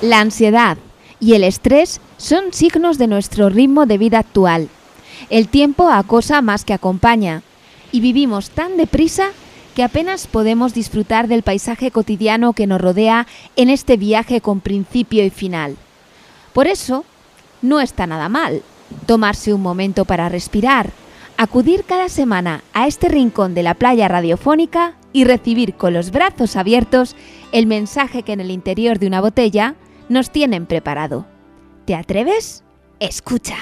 La ansiedad y el estrés son signos de nuestro ritmo de vida actual. El tiempo acosa más que acompaña y vivimos tan deprisa que apenas podemos disfrutar del paisaje cotidiano que nos rodea en este viaje con principio y final. Por eso, no está nada mal tomarse un momento para respirar, acudir cada semana a este rincón de la playa radiofónica y recibir con los brazos abiertos el mensaje que en el interior de una botella nos tienen preparado. ¿Te atreves? Escucha.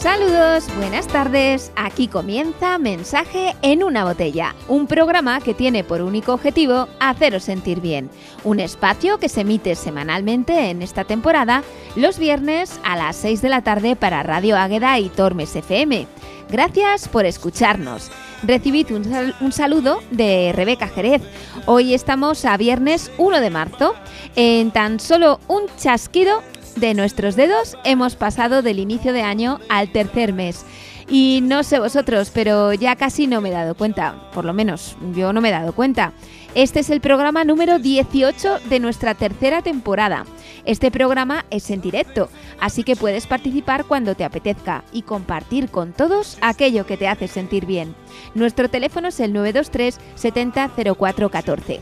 Saludos, buenas tardes, aquí comienza Mensaje en una botella, un programa que tiene por único objetivo haceros sentir bien, un espacio que se emite semanalmente en esta temporada, los viernes a las 6 de la tarde para Radio Águeda y Tormes FM. Gracias por escucharnos. Recibid un saludo de Rebeca Jerez. Hoy estamos a viernes 1 de marzo, en tan solo un chasquido de nuestros dedos hemos pasado del inicio de año al tercer mes. Y no sé vosotros, pero ya casi no me he dado cuenta. Por lo menos, yo no me he dado cuenta. Este es el programa número 18 de nuestra tercera temporada. Este programa es en directo, así que puedes participar cuando te apetezca y compartir con todos aquello que te hace sentir bien. Nuestro teléfono es el 923 70 04 14.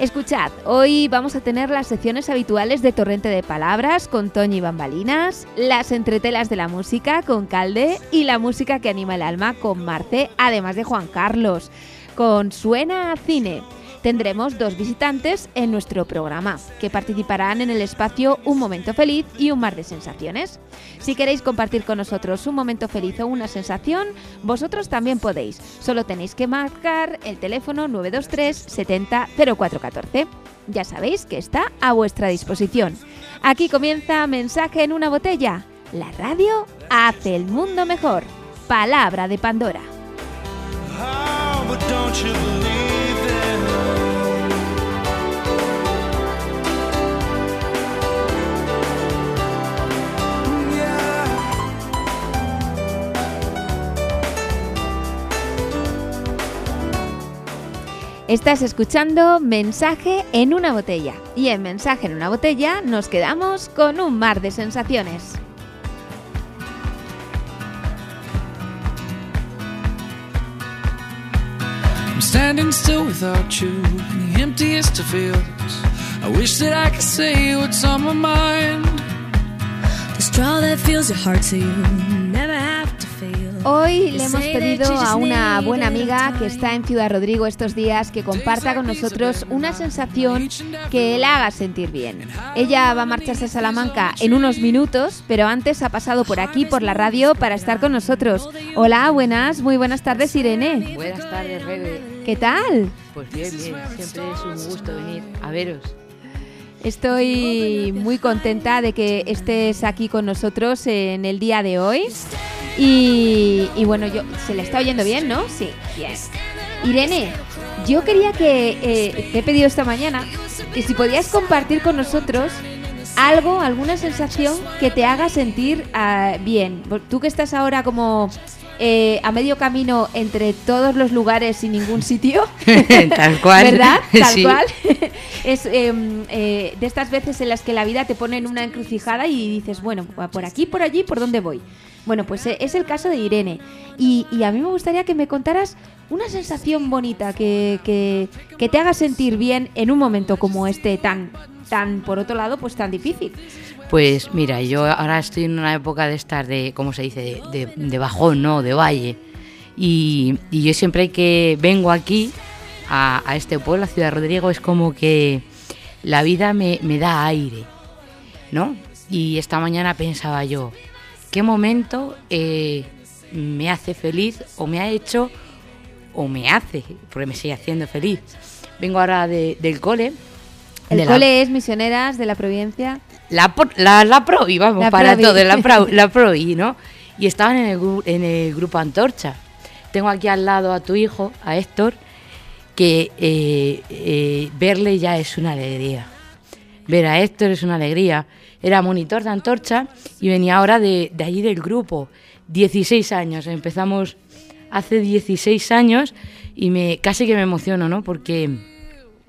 Escuchad, hoy vamos a tener las secciones habituales de Torrente de Palabras con Toñi y Bambalinas, las entretelas de la música con Calde y la música que anima el alma con Marce, además de Juan Carlos, con Suena a Cine. Tendremos dos visitantes en nuestro programa que participarán en el espacio Un Momento Feliz y Un Mar de Sensaciones. Si queréis compartir con nosotros un momento feliz o una sensación, vosotros también podéis. Solo tenéis que marcar el teléfono 923 70 0414. Ya sabéis que está a vuestra disposición. Aquí comienza Mensaje en una botella. La radio hace el mundo mejor. Palabra de Pandora. Estás escuchando Mensaje en una botella y en Mensaje en una botella nos quedamos con un mar de sensaciones. I'm standing still without you in the emptiest of fields. I wish that I could say what's on my mind. The straw that fills your heart so you never have to fail. Hoy le hemos pedido a una buena amiga que está en Ciudad Rodrigo estos días que comparta con nosotros una sensación que la haga sentir bien. Ella va a marcharse a Salamanca en unos minutos, pero antes ha pasado por aquí, por la radio, para estar con nosotros. Hola, buenas, muy buenas tardes, Irene. Buenas tardes, Rebe. ¿Qué tal? Pues bien, bien, siempre es un gusto venir a veros. Estoy muy contenta de que estés aquí con nosotros en el día de hoy. Y bueno, se le está oyendo bien, ¿no? Sí, bien. Irene, yo quería que te he pedido esta mañana que si podías compartir con nosotros algo, alguna sensación que te haga sentir bien. Tú que estás ahora como a medio camino entre todos los lugares y ningún sitio. Tal cual. ¿Verdad? Tal sí. Cual. Es de estas veces en las que la vida te pone en una encrucijada y dices, bueno, por aquí, por allí, ¿por dónde voy? Bueno, pues es el caso de Irene. Y a mí me gustaría que me contaras una sensación bonita que te haga sentir bien en un momento como este tan por otro lado, pues tan difícil. Pues mira, yo ahora estoy en una época de estas de, ¿cómo se dice? De bajón, ¿no? De valle. Y yo siempre que vengo aquí, a este pueblo, a Ciudad Rodrigo, es como que la vida me da aire, ¿no? Y esta mañana pensaba yo, ¿qué momento me hace feliz o me ha hecho o me hace? Porque me sigue haciendo feliz. Vengo ahora del cole. El cole es Misioneras de la Providencia. La Provi, vamos, la para Provi. Todo, la Provi, ¿no? Y estaban en el grupo Antorcha. Tengo aquí al lado a tu hijo, a Héctor, que verle ya es una alegría. Ver a Héctor es una alegría. Era monitor de Antorcha y venía ahora de allí del grupo. 16 años, empezamos hace 16 años y casi que me emociono, ¿no? Porque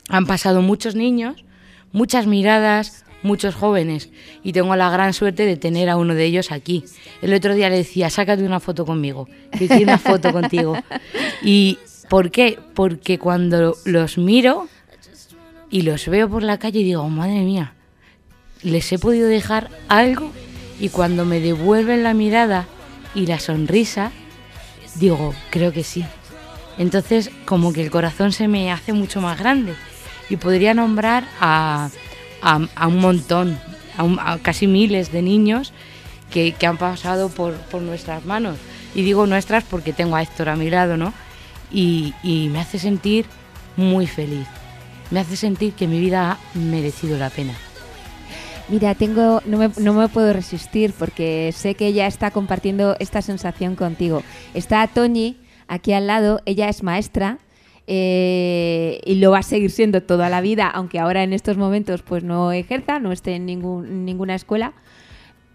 han pasado muchos niños, muchas miradas, muchos jóvenes, y tengo la gran suerte de tener a uno de ellos aquí. El otro día le decía, sácate una foto conmigo, que quiero una foto contigo. ¿Y por qué? Porque cuando los miro y los veo por la calle digo, madre mía, les he podido dejar algo, y cuando me devuelven la mirada y la sonrisa, digo, creo que sí. Entonces, como que el corazón se me hace mucho más grande. Y podría nombrar a un montón, a casi miles de niños que han pasado por nuestras manos. Y digo nuestras porque tengo a Héctor a mi lado, ¿no? Y me hace sentir muy feliz. Me hace sentir que mi vida ha merecido la pena. Mira, no me puedo resistir porque sé que ella está compartiendo esta sensación contigo. Está Toñi aquí al lado, ella es maestra y lo va a seguir siendo toda la vida, aunque ahora en estos momentos pues no ejerza, no esté en ninguna escuela.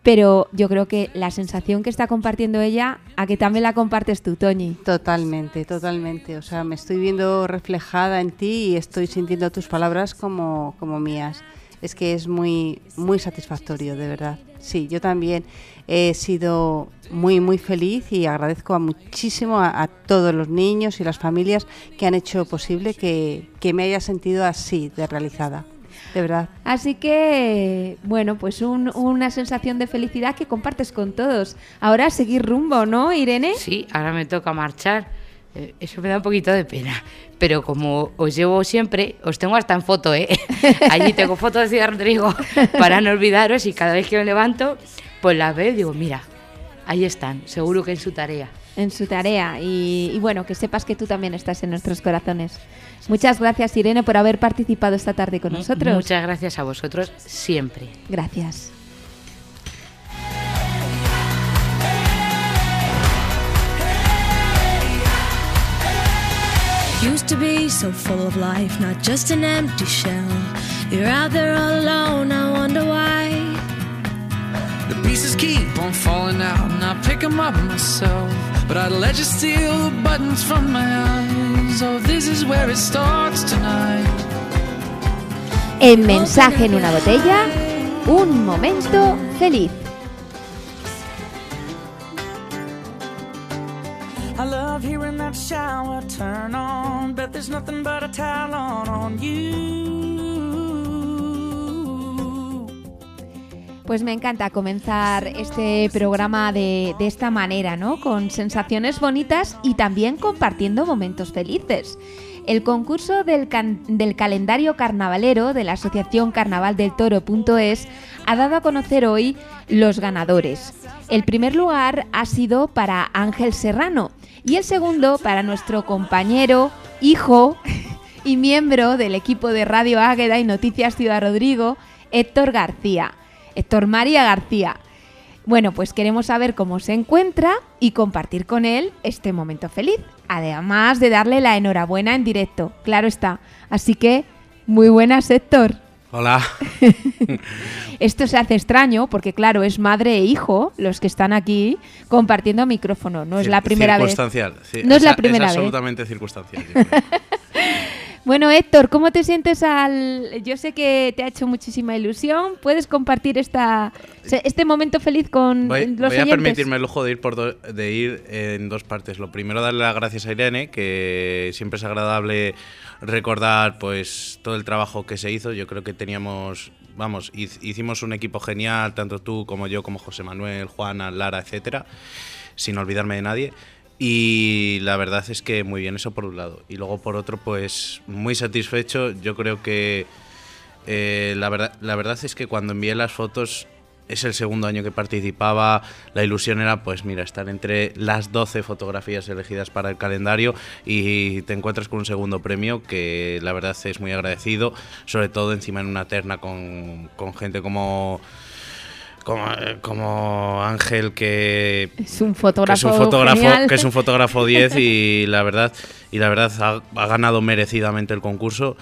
Pero yo creo que la sensación que está compartiendo ella, a que también la compartes tú, Toñi. Totalmente, totalmente. O sea, me estoy viendo reflejada en ti y estoy sintiendo tus palabras como mías. Es que es muy, muy satisfactorio, de verdad. Sí, yo también he sido muy, muy feliz y agradezco muchísimo a todos los niños y las familias que han hecho posible que me haya sentido así de realizada, de verdad. Así que, bueno, pues una sensación de felicidad que compartes con todos. Ahora seguir rumbo, ¿no, Irene? Sí, ahora me toca marchar. Eso me da un poquito de pena, pero como os llevo siempre, os tengo hasta en foto, ¿eh? Allí tengo fotos de Ciudad Rodrigo para no olvidaros, y cada vez que me levanto, pues las veo y digo, mira, ahí están, seguro que en su tarea. En su tarea, y bueno, que sepas que tú también estás en nuestros corazones. Muchas gracias, Irene, por haber participado esta tarde con nosotros. Muchas gracias a vosotros siempre. Gracias. Used to be so full of life, not just an empty shell. You're out there alone, I wonder why. The pieces keep on falling out and I pick them up myself, but I'd let you steal the buttons from my eyes. Oh, this is where it starts tonight. El mensaje en una botella, un momento feliz. I love hearing that shower turn on. Bet there's nothing but a towel on you. Pues me encanta comenzar este programa de esta manera, ¿no? Con sensaciones bonitas y también compartiendo momentos felices. El concurso del calendario carnavalero de la Asociación Carnavaldeltoro.es ha dado a conocer hoy los ganadores. El primer lugar ha sido para Ángel Serrano y el segundo para nuestro compañero, hijo y miembro del equipo de Radio Águeda y Noticias Ciudad Rodrigo, Héctor María García. Bueno, pues queremos saber cómo se encuentra y compartir con él este momento feliz, además de darle la enhorabuena en directo, claro está. Así que, muy buenas, Héctor. Hola. Esto se hace extraño porque, claro, es madre e hijo los que están aquí compartiendo micrófono. No es la primera vez. No es la primera vez. Es absolutamente circunstancial. Bueno, Héctor, ¿cómo te sientes al...? Yo sé que te ha hecho muchísima ilusión. ¿Puedes compartir este momento feliz con los oyentes? Voy a permitirme el lujo de ir en dos partes. Lo primero, darle las gracias a Irene, que siempre es agradable recordar pues todo el trabajo que se hizo. Yo creo que hicimos un equipo genial, tanto tú como yo, como José Manuel, Juana, Lara, etcétera, sin olvidarme de nadie. Y la verdad es que muy bien, eso por un lado. Y luego por otro, pues muy satisfecho. Yo creo que la verdad es que cuando envié las fotos, es el segundo año que participaba, la ilusión era pues mira, estar entre las 12 fotografías elegidas para el calendario y te encuentras con un segundo premio que la verdad es muy agradecido, sobre todo encima en una terna con gente como como Ángel, que es un fotógrafo, que es un fotógrafo 10 y la verdad ha ganado merecidamente el concurso.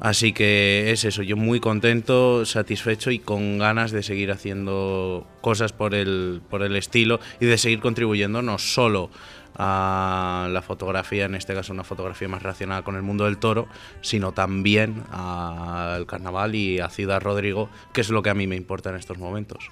Así que es eso, yo muy contento, satisfecho y con ganas de seguir haciendo cosas por el estilo y de seguir contribuyendo no solo a la fotografía, en este caso una fotografía más relacionada con el mundo del toro, sino también al carnaval y a Ciudad Rodrigo, que es lo que a mí me importa en estos momentos.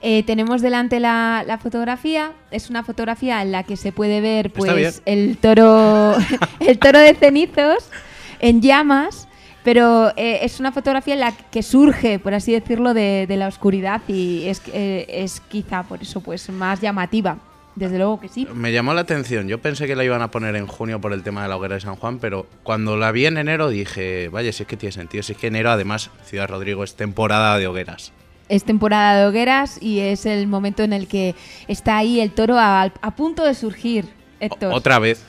Tenemos delante la fotografía, es una fotografía en la que se puede ver pues el toro de cenizos en llamas. Pero es una fotografía en la que surge, por así decirlo, de la oscuridad y es quizá por eso pues más llamativa. Desde luego que sí. Me llamó la atención. Yo pensé que la iban a poner en junio por el tema de la hoguera de San Juan, pero cuando la vi en enero dije, vaya, si es que tiene sentido. Si es que enero, además, Ciudad Rodrigo es temporada de hogueras. Es temporada de hogueras y es el momento en el que está ahí el toro a punto de surgir, Héctor. Otra vez.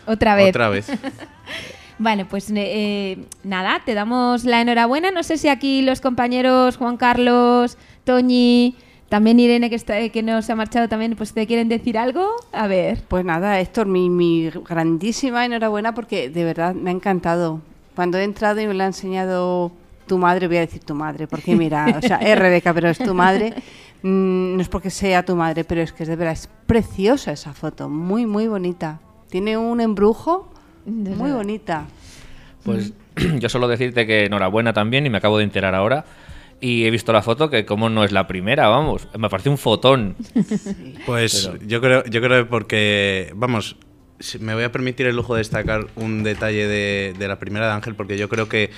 Vale, pues nada, te damos la enhorabuena. No sé si aquí los compañeros Juan Carlos, Toñi, también Irene, que nos ha marchado también, pues te quieren decir algo. A ver. Pues nada, Héctor, mi grandísima enhorabuena porque de verdad me ha encantado. Cuando he entrado y me lo ha enseñado tu madre, voy a decir tu madre, porque mira, o sea, es Rebeca, pero es tu madre. No es porque sea tu madre, pero es que de verdad es preciosa esa foto, muy, muy bonita. Tiene un embrujo. Muy bonita. Pues yo solo decirte que enhorabuena también, y me acabo de enterar ahora. Y he visto la foto, que como no es la primera, vamos, me parece un fotón. Sí. Pues pero... yo creo que porque, vamos, me voy a permitir el lujo de destacar un detalle de la primera de Ángel, porque yo creo que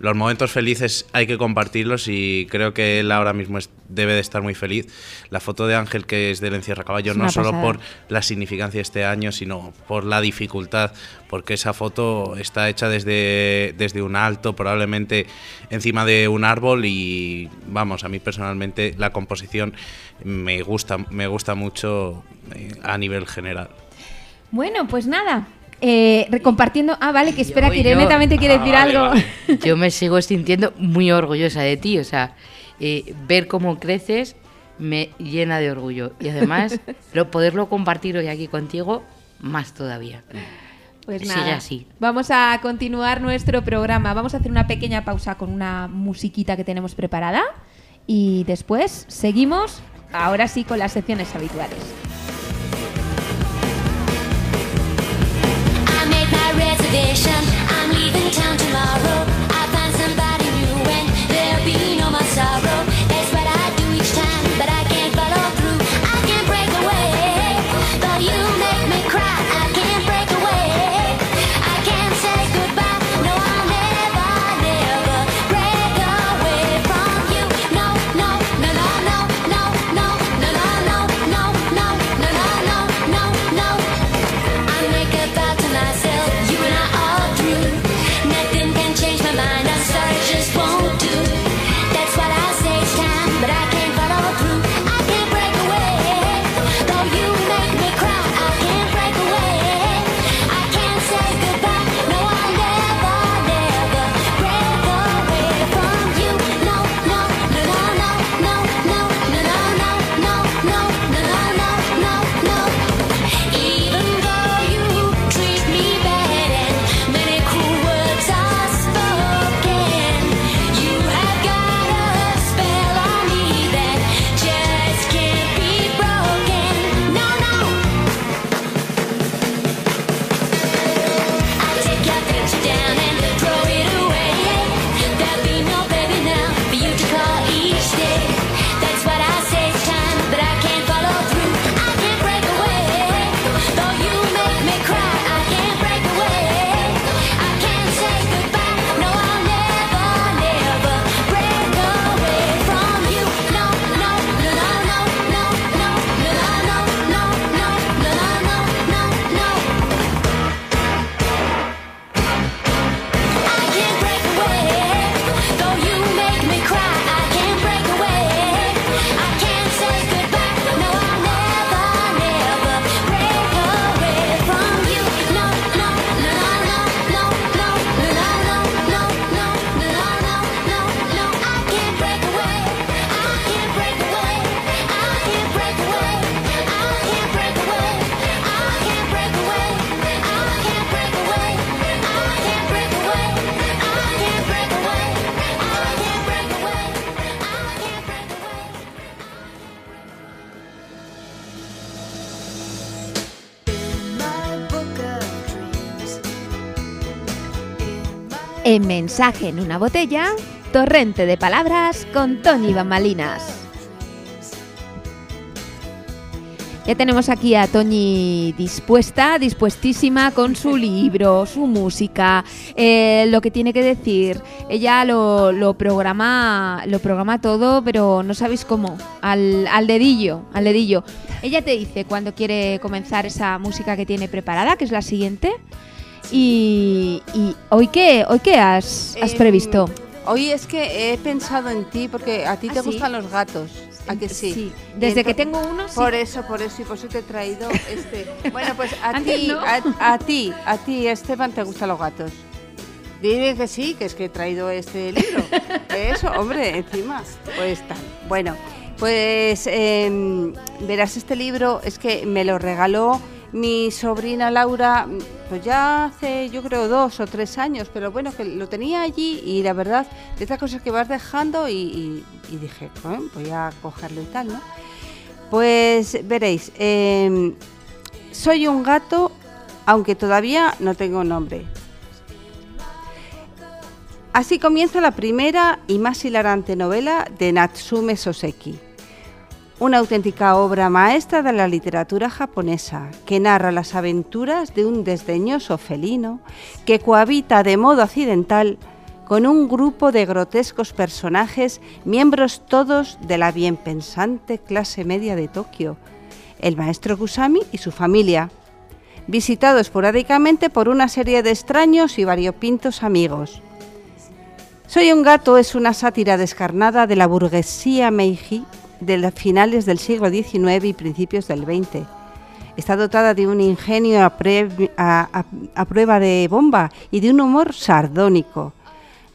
los momentos felices hay que compartirlos y creo que él ahora mismo debe de estar muy feliz. La foto de Ángel, que es del encierracaballos, no solo por la significancia este año, sino por la dificultad, porque esa foto está hecha desde un alto, probablemente encima de un árbol, y vamos, a mí personalmente la composición me gusta mucho a nivel general. Bueno, pues nada... compartiendo... Ah, vale, que espera, que Irene también te quiere decir algo. Vale. Yo me sigo sintiendo muy orgullosa de ti, o sea, ver cómo creces me llena de orgullo. Y además, poderlo compartir hoy aquí contigo, más todavía. Pues nada, sigue así. Vamos a continuar nuestro programa. Vamos a hacer una pequeña pausa con una musiquita que tenemos preparada y después seguimos, ahora sí, con las secciones habituales. I'm leaving town tomorrow. I find somebody new and there'll be no more sorrow. That's what I do each time, but I can't follow through. I can't break away, but you make me cry. I can't break away, I can't say goodbye. No, I'll never, never break away from you. No, no, no, no, no, no, no, no, no, no, no, no, no, no, no, no. I make a vow to myself. You and I are through. En Mensaje en una botella, Torrente de Palabras con Toñi Bambalinas. Ya tenemos aquí a Toñi dispuesta, dispuestísima con su libro, su música, lo que tiene que decir. Ella lo programa todo, pero no sabéis cómo, al dedillo. Ella te dice cuando quiere comenzar esa música que tiene preparada, que es la siguiente. Y hoy qué has previsto. Hoy es que he pensado en ti porque a ti te gustan los gatos. ¿A que sí? Sí. Desde que tengo uno, sí. Por eso te he traído este. Bueno, pues a ti, ¿no? a ti, Esteban, te gustan los gatos. Dime que sí, que es que he traído este libro. Eso, hombre, encima. Pues tan. Bueno, pues verás, este libro es que me lo regaló mi sobrina Laura, pues ya hace yo creo 2 o 3 años, pero bueno, que lo tenía allí y la verdad, de estas cosas que vas dejando y dije, voy a cogerlo y tal, ¿no? Pues veréis, soy un gato, aunque todavía no tengo nombre. Así comienza la primera y más hilarante novela de Natsume Soseki. Una auténtica obra maestra de la literatura japonesa que narra las aventuras de un desdeñoso felino que cohabita de modo accidental con un grupo de grotescos personajes, miembros todos de la bien pensante clase media de Tokio, el maestro Kusami y su familia, visitado esporádicamente por una serie de extraños y variopintos amigos. Soy un gato es una sátira descarnada de la burguesía Meiji de los finales del siglo XIX y principios del XX. Está dotada de un ingenio a prueba de bomba y de un humor sardónico.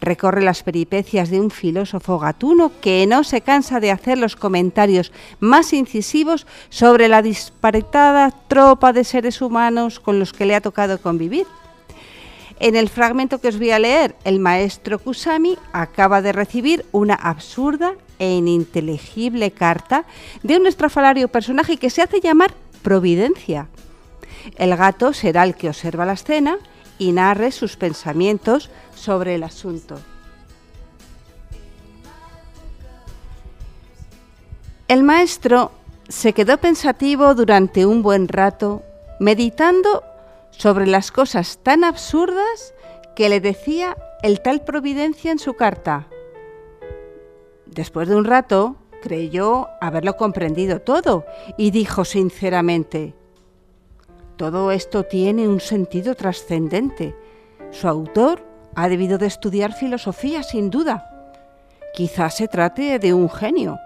Recorre las peripecias de un filósofo gatuno que no se cansa de hacer los comentarios más incisivos sobre la disparitada tropa de seres humanos con los que le ha tocado convivir. En el fragmento que os voy a leer, el maestro Kusami acaba de recibir una absurda e ininteligible carta de un estrafalario personaje que se hace llamar Providencia. El gato será el que observa la escena y narre sus pensamientos sobre el asunto. El maestro se quedó pensativo durante un buen rato, meditando sobre las cosas tan absurdas que le decía el tal Providencia en su carta. Después de un rato, creyó haberlo comprendido todo y dijo sinceramente: todo esto tiene un sentido trascendente. Su autor ha debido de estudiar filosofía, sin duda. Quizás se trate de un genio.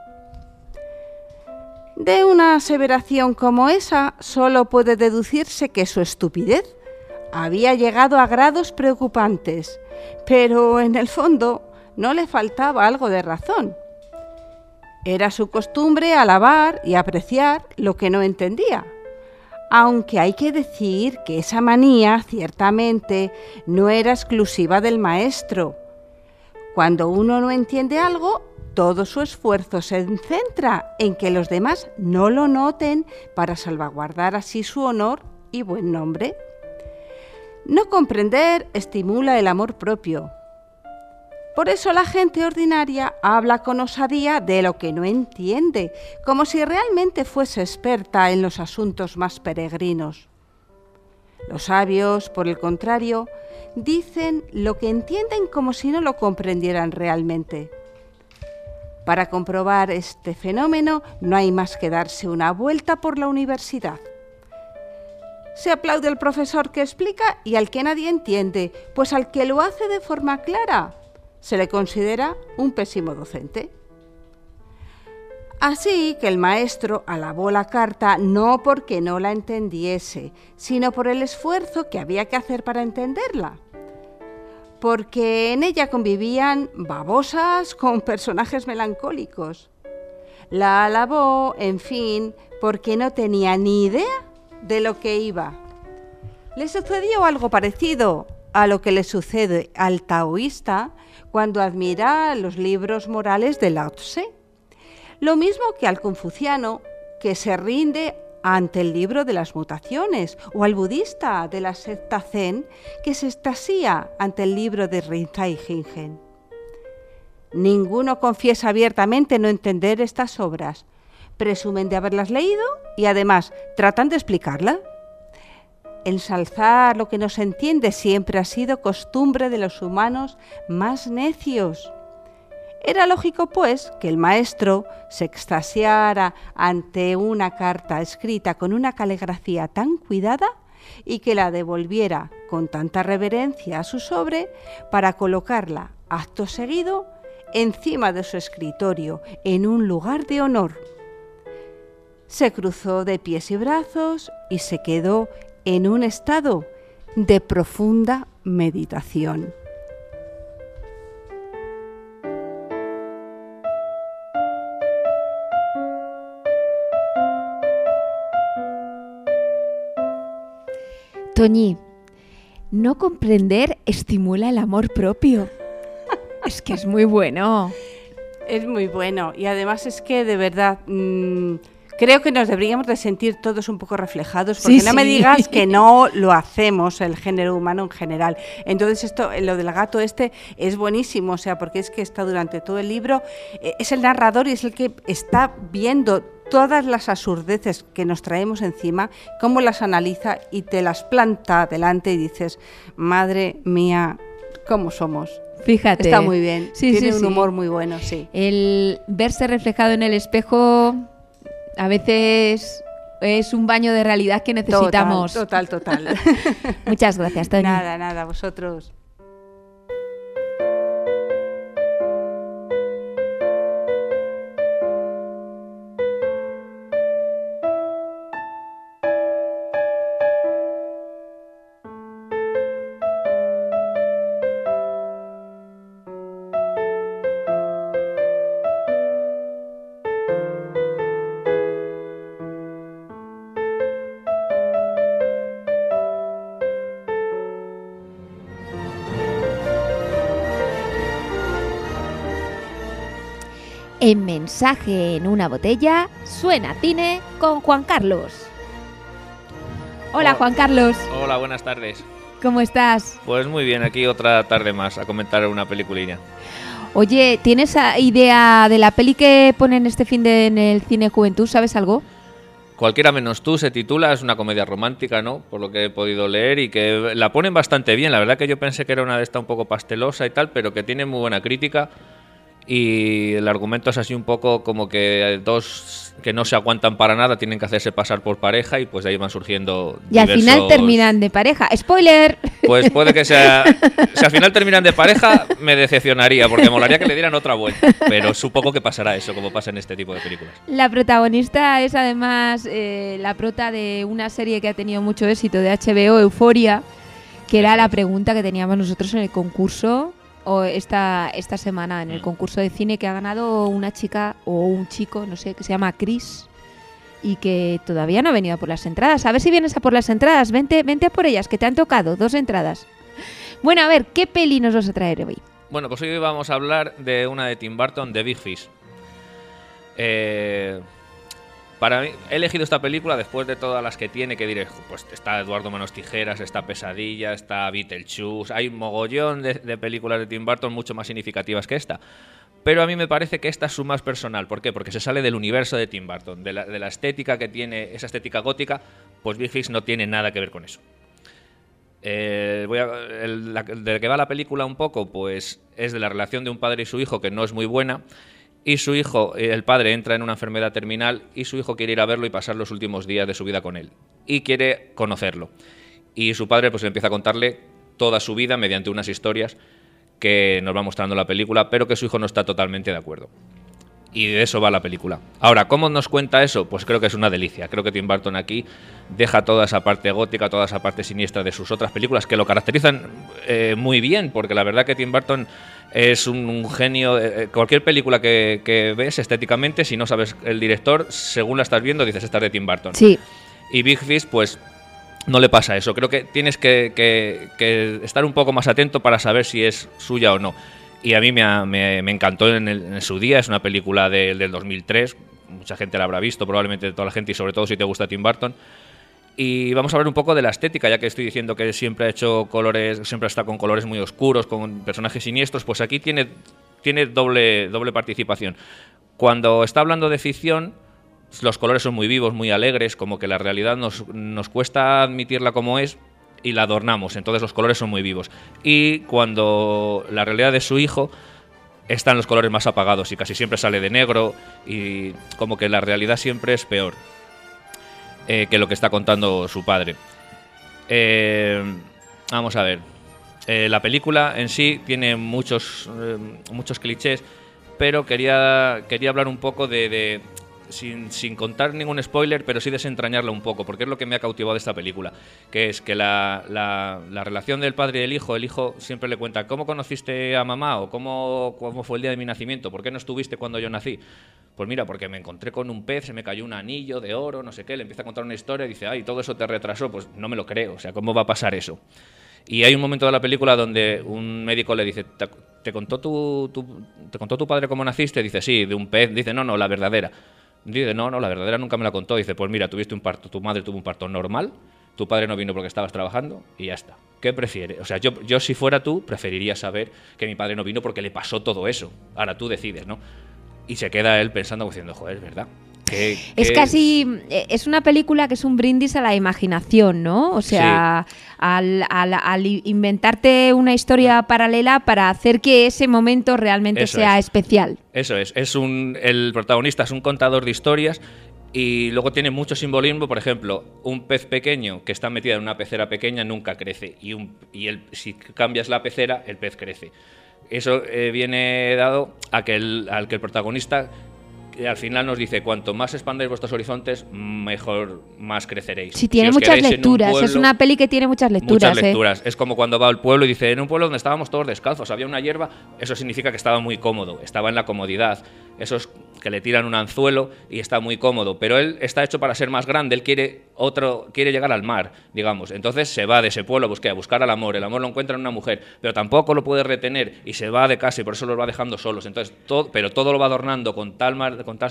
De una aseveración como esa, solo puede deducirse que su estupidez había llegado a grados preocupantes, pero en el fondo no le faltaba algo de razón. Era su costumbre alabar y apreciar lo que no entendía, aunque hay que decir que esa manía ciertamente no era exclusiva del maestro. Cuando uno no entiende algo, todo su esfuerzo se centra en que los demás no lo noten para salvaguardar así su honor y buen nombre. No comprender estimula el amor propio. Por eso la gente ordinaria habla con osadía de lo que no entiende, como si realmente fuese experta en los asuntos más peregrinos. Los sabios, por el contrario, dicen lo que entienden como si no lo comprendieran realmente. Para comprobar este fenómeno no hay más que darse una vuelta por la universidad. Se aplaude al profesor que explica y al que nadie entiende, pues al que lo hace de forma clara se le considera un pésimo docente. Así que el maestro alabó la carta no porque no la entendiese, sino por el esfuerzo que había que hacer para entenderla, porque en ella convivían babosas con personajes melancólicos. La alabó, en fin, porque no tenía ni idea de lo que iba. Le sucedió algo parecido a lo que le sucede al taoísta cuando admira los libros morales de Lao Tse. Lo mismo que al confuciano, que se rinde ante el libro de las mutaciones o al budista de la secta Zen que se extasía ante el libro de Rinzai Jinjen. Ninguno confiesa abiertamente no entender estas obras. Presumen de haberlas leído y además tratan de explicarla. Ensalzar lo que no se entiende siempre ha sido costumbre de los humanos más necios. Era lógico, pues, que el maestro se extasiara ante una carta escrita con una caligrafía tan cuidada y que la devolviera con tanta reverencia a su sobre para colocarla, acto seguido, encima de su escritorio, en un lugar de honor. Se cruzó de pies y brazos y se quedó en un estado de profunda meditación. Toñi, no comprender estimula el amor propio. Es que es muy bueno. Es muy bueno. Y además es que, de verdad, creo que nos deberíamos de sentir todos un poco reflejados, porque sí, no me digas que no lo hacemos, el género humano en general. Entonces esto, lo del gato este es buenísimo, o sea, porque es que está durante todo el libro, es el narrador y es el que está viendo todas las absurdeces que nos traemos encima, cómo las analiza y te las planta delante y dices, madre mía, ¿cómo somos? Fíjate. Está muy bien, sí, tiene sí, un humor muy bueno, sí. El verse reflejado en el espejo a veces es un baño de realidad que necesitamos. Total. Muchas gracias, Toñi. Nada, vosotros. En Mensaje en una botella, suena cine con Juan Carlos. Hola, Juan Carlos. Hola, buenas tardes. ¿Cómo estás? Pues muy bien, aquí otra tarde más a comentar una peliculina. Oye, ¿tienes idea de la peli que ponen este fin de en el cine Juventud? ¿Sabes algo? Cualquiera menos tú se titula, es una comedia romántica, ¿no? Por lo que he podido leer y que la ponen bastante bien. La verdad que yo pensé que era una de esta un poco pastelosa y tal, pero que tiene muy buena crítica. Y el argumento es así un poco como que dos que no se aguantan para nada tienen que hacerse pasar por pareja y pues de ahí van surgiendo y diversos... al final terminan de pareja. ¡Spoiler! Pues puede que sea... Si al final terminan de pareja me decepcionaría porque molaría que le dieran otra vuelta. Pero supongo que pasará eso, como pasa en este tipo de películas. La protagonista es además la prota de una serie que ha tenido mucho éxito de HBO, Euforia, que era la pregunta que teníamos nosotros en el concurso... o esta semana en el concurso de cine que ha ganado una chica o un chico, no sé, que se llama Chris y que todavía no ha venido a por las entradas. A ver si vienes a por las entradas, vente a por ellas, que te han tocado 2 entradas. Bueno, a ver, ¿qué peli nos vas a traer hoy? Bueno, pues hoy vamos a hablar de una de Tim Burton, de Big Fish. Para mí, he elegido esta película después de todas las que tiene, que diré, pues está Eduardo Manos Tijeras, está Pesadilla, está Beetlejuice, hay un mogollón de películas de Tim Burton mucho más significativas que esta. Pero a mí me parece que esta es su más personal. ¿Por qué? Porque se sale del universo de Tim Burton, de la estética que tiene, esa estética gótica, pues Big Fish no tiene nada que ver con eso. De que va la película un poco, pues es de la relación de un padre y su hijo que no es muy buena. Y su hijo, el padre, entra en una enfermedad terminal y su hijo quiere ir a verlo y pasar los últimos días de su vida con él. Y quiere conocerlo. Y su padre pues empieza a contarle toda su vida mediante unas historias que nos va mostrando la película, pero que su hijo no está totalmente de acuerdo. Y de eso va la película. Ahora, ¿cómo nos cuenta eso? Pues creo que es una delicia. Creo que Tim Burton aquí deja toda esa parte gótica, toda esa parte siniestra de sus otras películas, que lo caracterizan muy bien, porque la verdad que Tim Burton es un genio. Cualquier película que ves estéticamente, si no sabes el director, según la estás viendo, dices, esta es de Tim Burton. Sí. Y Big Fish, pues... no le pasa eso. Creo que tienes que estar un poco más atento para saber si es suya o no. Y a mí me encantó en su día. Es una película del 2003, mucha gente la habrá visto, probablemente toda la gente, y sobre todo si te gusta Tim Burton. Y vamos a hablar un poco de la estética, ya que estoy diciendo que siempre ha hecho colores, siempre está con colores muy oscuros, con personajes siniestros, pues aquí tiene doble participación. Cuando está hablando de ficción, los colores son muy vivos, muy alegres, como que la realidad nos cuesta admitirla como es y la adornamos, entonces los colores son muy vivos. Y cuando la realidad es su hijo, están los colores más apagados y casi siempre sale de negro y como que la realidad siempre es peor. Que lo que está contando su padre. Vamos a ver. La película en sí tiene muchos clichés, pero quería hablar un poco de sin contar ningún spoiler, pero sí desentrañarla un poco, porque es lo que me ha cautivado de esta película, que es que la relación del padre y del hijo, el hijo siempre le cuenta ¿cómo conociste a mamá? O ¿cómo fue el día de mi nacimiento? ¿Por qué no estuviste cuando yo nací? Pues mira, porque me encontré con un pez, se me cayó un anillo de oro, no sé qué, le empieza a contar una historia y dice, ay, todo eso te retrasó, pues no me lo creo, o sea, ¿cómo va a pasar eso? Y hay un momento de la película donde un médico le dice, ¿te contó tu padre cómo naciste? Dice, sí, de un pez, dice, no, la verdadera. Dice, no, la verdadera nunca me la contó, dice, pues mira, tuviste un parto, tu madre tuvo un parto normal, tu padre no vino porque estabas trabajando y ya está. ¿Qué prefieres? O sea, yo si fuera tú, preferiría saber que mi padre no vino porque le pasó todo eso. Ahora tú decides, ¿no? Y se queda él pensando, diciendo, joder, es verdad. Es casi... Es una película que es un brindis a la imaginación, ¿no? O sea, sí. al inventarte una historia paralela para hacer que ese momento realmente especial. Eso es. El protagonista es un contador de historias y luego tiene mucho simbolismo. Por ejemplo, un pez pequeño que está metido en una pecera pequeña nunca crece. Y si cambias la pecera, el pez crece. Eso viene dado a que el protagonista al final nos dice cuanto más expandáis vuestros horizontes, mejor más creceréis. Sí, tiene muchas lecturas. Pueblo, es una peli que tiene muchas lecturas. Muchas lecturas. Es como cuando va al pueblo y dice en un pueblo donde estábamos todos descalzos, había una hierba, eso significa que estaba muy cómodo, estaba en la comodidad. Esos que le tiran un anzuelo y está muy cómodo, pero él está hecho para ser más grande, él quiere llegar al mar, digamos. Entonces se va de ese pueblo a buscar al amor, el amor lo encuentra en una mujer, pero tampoco lo puede retener y se va de casa y por eso los va dejando solos. Entonces, todo lo va adornando con tal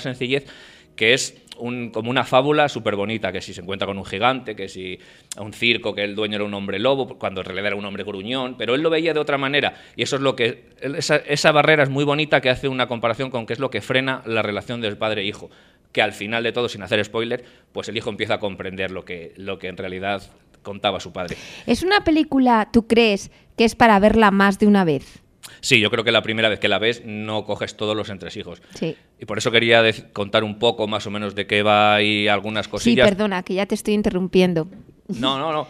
sencillez que es como una fábula súper bonita, que si se encuentra con un gigante, que si un circo, que el dueño era un hombre lobo, cuando en realidad era un hombre gruñón, pero él lo veía de otra manera, y eso es lo que... Esa barrera es muy bonita, que hace una comparación con qué es lo que frena la relación del padre-hijo, que al final de todo, sin hacer spoiler, pues el hijo empieza a comprender lo que en realidad contaba su padre. ¿Es una película, tú crees, que es para verla más de una vez? Sí, yo creo que la primera vez que la ves no coges todos los entresijos. Sí. Y por eso quería contar un poco más o menos de qué va y algunas cosillas. Sí, perdona, que ya te estoy interrumpiendo. No.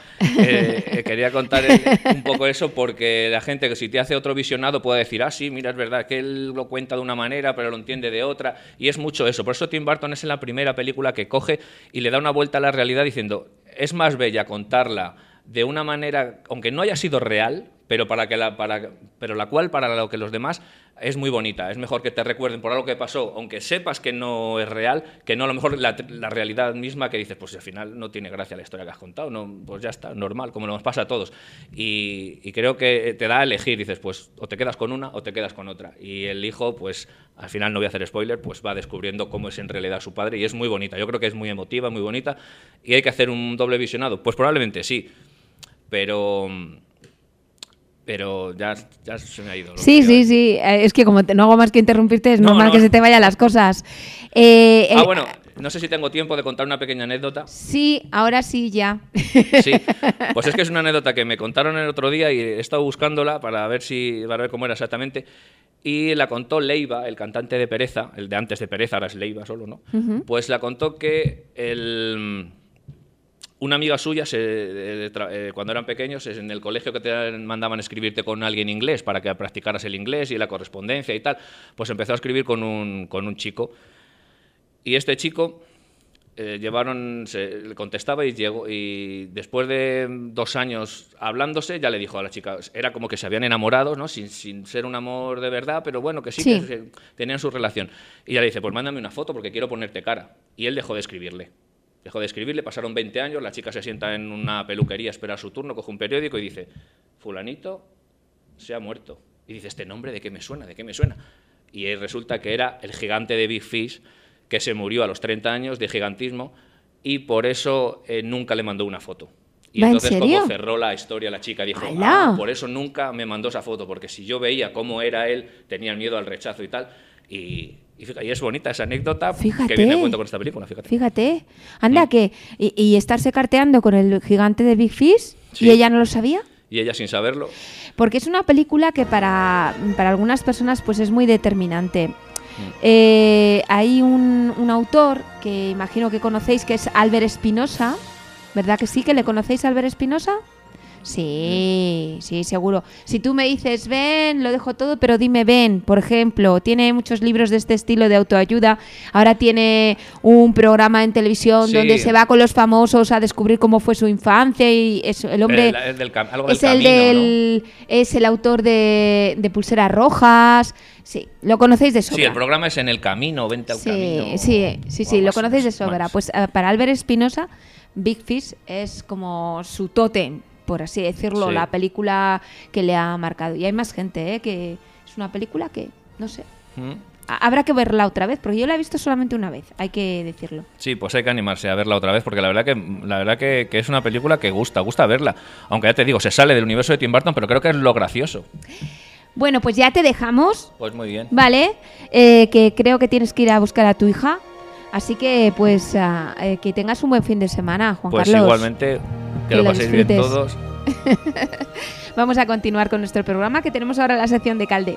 Quería contar un poco eso porque la gente que si te hace otro visionado puede decir, ah, sí, mira, es verdad que él lo cuenta de una manera pero lo entiende de otra. Y es mucho eso. Por eso Tim Burton es la primera película que coge y le da una vuelta a la realidad diciendo, es más bella contarla de una manera, aunque no haya sido real, pero para lo que los demás es muy bonita. Es mejor que te recuerden por algo que pasó, aunque sepas que no es real, que no a lo mejor la realidad misma, que dices, pues al final no tiene gracia la historia que has contado, no, pues ya está, normal, como nos pasa a todos. Y creo que te da a elegir, dices, pues o te quedas con una o te quedas con otra. Y el hijo, pues al final, no voy a hacer spoiler, pues va descubriendo cómo es en realidad su padre y es muy bonita. Yo creo que es muy emotiva, muy bonita. ¿Y hay que hacer un doble visionado? Pues probablemente sí, pero ya se me ha ido. Sí. Es que como no hago más que interrumpirte, es normal que se te vayan las cosas. Bueno, no sé si tengo tiempo de contar una pequeña anécdota. Sí, ahora sí ya. Sí, pues es que es una anécdota que me contaron el otro día y he estado buscándola para ver cómo era exactamente. Y la contó Leiva, el cantante de Pereza, el de antes de Pereza, ahora es Leiva solo, ¿no? Uh-huh. Pues la contó que una amiga suya, cuando eran pequeños, en el colegio que te mandaban escribirte con alguien inglés para que practicaras el inglés y la correspondencia y tal, pues empezó a escribir con un chico. Y este chico le contestaba y después de 2 años hablándose, ya le dijo a la chica, era como que se habían enamorado, ¿no? Sin ser un amor de verdad, pero bueno, que sí. Que tenían su relación. Y ya le dice, pues mándame una foto porque quiero ponerte cara. Y él dejó de escribirle. Pasaron 20 años, la chica se sienta en una peluquería, espera su turno, coge un periódico y dice, fulanito se ha muerto. Y dice, ¿este nombre de qué me suena? Y resulta que era el gigante de Big Fish, que se murió a los 30 años de gigantismo y por eso nunca le mandó una foto. Y entonces como cerró la historia la chica, dijo, por eso nunca me mandó esa foto, porque si yo veía cómo era él, tenía miedo al rechazo y tal. Y es bonita esa anécdota, fíjate, que viene a cuento con esta película, fíjate. Fíjate, anda, que y estarse carteando con el gigante de Big Fish, sí. ¿Y ella no lo sabía? Y ella sin saberlo. Porque es una película que para algunas personas pues es muy determinante. Hay un autor que imagino que conocéis, que es Albert Espinosa. ¿Verdad que sí? ¿Que le conocéis a Albert Espinosa? Sí, sí, seguro. Si tú me dices, ven, lo dejo todo, pero dime, ven, por ejemplo. Tiene muchos libros de este estilo de autoayuda. Ahora tiene un programa en televisión donde se va con los famosos a descubrir cómo fue su infancia. Y es, el hombre es el autor de Pulseras Rojas. Sí, lo conocéis de sobra. Sí, el programa es En el Camino, Vente al Camino. Sí, lo conocéis de sobra. Pues para Albert Espinosa, Big Fish es como su tótem, por así decirlo, la película que le ha marcado. Y hay más gente, que es una película que, no sé, habrá que verla otra vez, porque yo la he visto solamente una vez, hay que decirlo. Sí, pues hay que animarse a verla otra vez, porque la verdad que es una película que gusta verla. Aunque ya te digo, se sale del universo de Tim Burton, pero creo que es lo gracioso. Bueno, pues ya te dejamos. Pues muy bien. Vale, que creo que tienes que ir a buscar a tu hija. Así que, pues, que tengas un buen fin de semana, Juan Carlos. Pues igualmente, que lo paséis bien todos. Vamos a continuar con nuestro programa, que tenemos ahora la sección de Calde.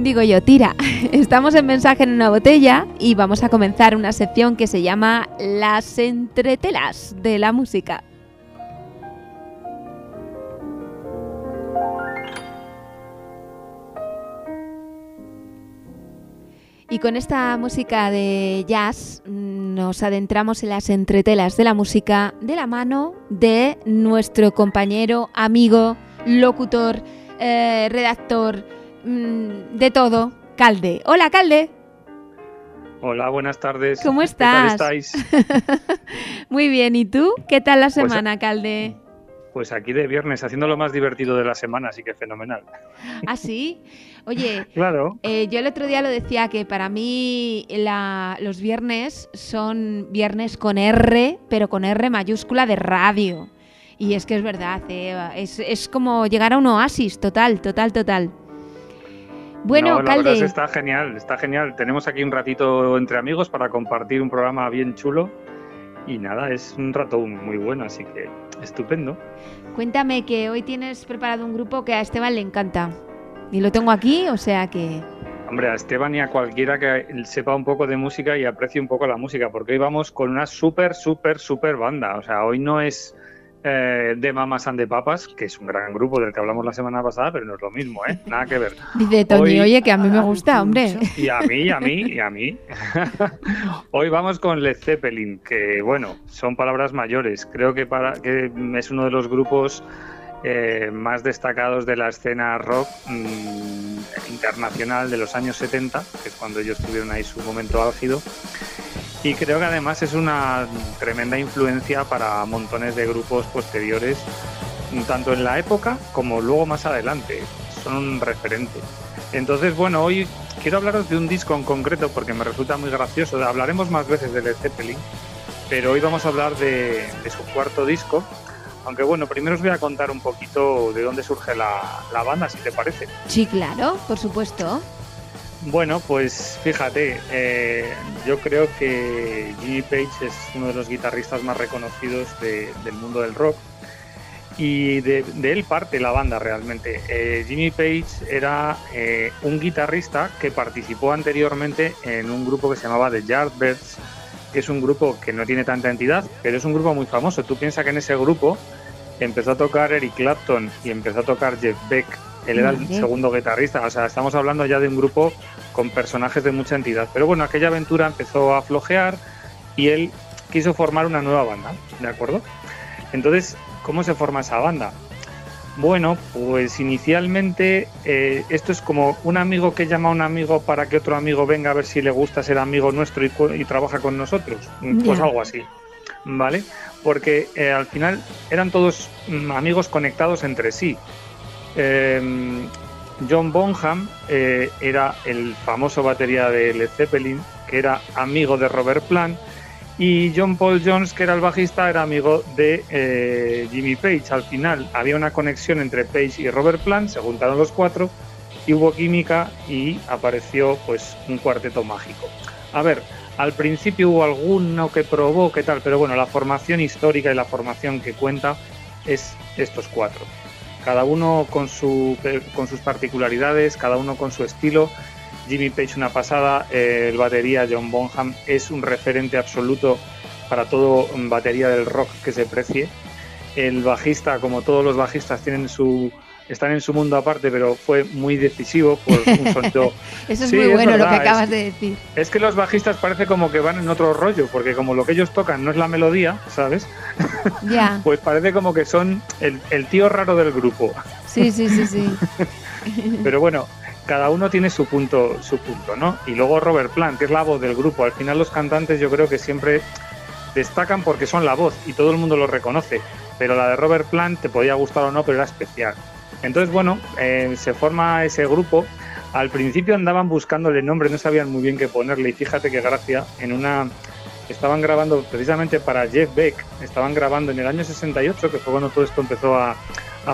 Digo yo, tira. Estamos en Mensaje en una Botella y vamos a comenzar una sección que se llama Las entretelas de la música. Y con esta música de jazz nos adentramos en las entretelas de la música de la mano de nuestro compañero, amigo, locutor, redactor, de todo, Calde. Hola, Calde. Hola, buenas tardes. ¿Cómo estás? ¿Qué tal estáis? Muy bien, ¿y tú? ¿Qué tal la semana, Calde? Pues aquí de viernes, haciendo lo más divertido de la semana, así que fenomenal. ¿Ah, sí? Oye, claro. Yo el otro día lo decía, que para mí los viernes son viernes con R, pero con R mayúscula de radio. Y es que es verdad, es como llegar a un oasis, total. Bueno, no, la Calde. Verdad está genial. Tenemos aquí un ratito entre amigos para compartir un programa bien chulo y nada, es un rato muy bueno, así que estupendo. Cuéntame que hoy tienes preparado un grupo que a Esteban le encanta y lo tengo aquí, o sea que... Hombre, a Esteban y a cualquiera que sepa un poco de música y aprecie un poco la música, porque hoy vamos con una súper banda, o sea, hoy no es... de Mamas and the Papas, que es un gran grupo del que hablamos la semana pasada, pero no es lo mismo, nada que ver. Dice Toñi, oye, que a mí me gusta, hombre. Y a mí. Hoy vamos con Led Zeppelin, que bueno, son palabras mayores. Creo que es uno de los grupos más destacados de la escena rock internacional de los años 70, que es cuando ellos tuvieron ahí su momento álgido. Y creo que además es una tremenda influencia para montones de grupos posteriores, tanto en la época como luego más adelante. son un referente. Entonces, bueno, hoy quiero hablaros de un disco en concreto porque me resulta muy gracioso. Hablaremos más veces de Led Zeppelin, pero hoy vamos a hablar de su cuarto disco. Aunque bueno, primero os voy a contar un poquito de dónde surge la banda, si te parece. Sí, claro, por supuesto. Bueno, pues fíjate, yo creo que Jimmy Page es uno de los guitarristas más reconocidos del mundo del rock, y de él parte la banda realmente. Jimmy Page era un guitarrista que participó anteriormente en un grupo que se llamaba The Yardbirds, que es un grupo que no tiene tanta entidad, pero es un grupo muy famoso. Tú piensas que en ese grupo empezó a tocar Eric Clapton y empezó a tocar Jeff Beck. Él era el segundo guitarrista. O sea, estamos hablando ya de un grupo con personajes de mucha entidad. Pero bueno, aquella aventura empezó a flojear y él quiso formar una nueva banda, ¿de acuerdo? Entonces, ¿cómo se forma esa banda? Bueno, pues inicialmente esto es como un amigo que llama a un amigo para que otro amigo venga a ver si le gusta ser amigo nuestro y trabaja con nosotros. Pues algo así, ¿vale? Porque al final eran todos amigos conectados entre sí. John Bonham era el famoso batería de Led Zeppelin, que era amigo de Robert Plant, y John Paul Jones, que era el bajista, era amigo de Jimmy Page. Al final había una conexión entre Page y Robert Plant, se juntaron los cuatro y hubo química y apareció pues un cuarteto mágico. A ver, al principio hubo alguno que probó qué tal, pero bueno, la formación histórica y la formación que cuenta es estos cuatro. Cada uno con sus particularidades, cada uno con su estilo. Jimmy Page una pasada, el batería John Bonham es un referente absoluto para todo batería del rock que se precie. El bajista, como todos los bajistas, están en su mundo aparte, pero fue muy decisivo por un sonido. Eso es sí, muy es bueno verdad. Lo que acabas de decir. Es que los bajistas parece como que van en otro rollo, porque como lo que ellos tocan no es la melodía, ¿sabes? Ya. Pues parece como que son el tío raro del grupo. Sí, sí, sí, sí. Pero bueno, cada uno tiene su punto, ¿no? Y luego Robert Plant, que es la voz del grupo. Al final los cantantes yo creo que siempre destacan porque son la voz y todo el mundo los reconoce. Pero la de Robert Plant te podía gustar o no, pero era especial. Entonces, bueno, se forma ese grupo. Al principio andaban buscándole nombre, no sabían muy bien qué ponerle. Y fíjate qué gracia, estaban grabando precisamente para Jeff Beck, estaban grabando en el año 68, que fue cuando todo esto empezó a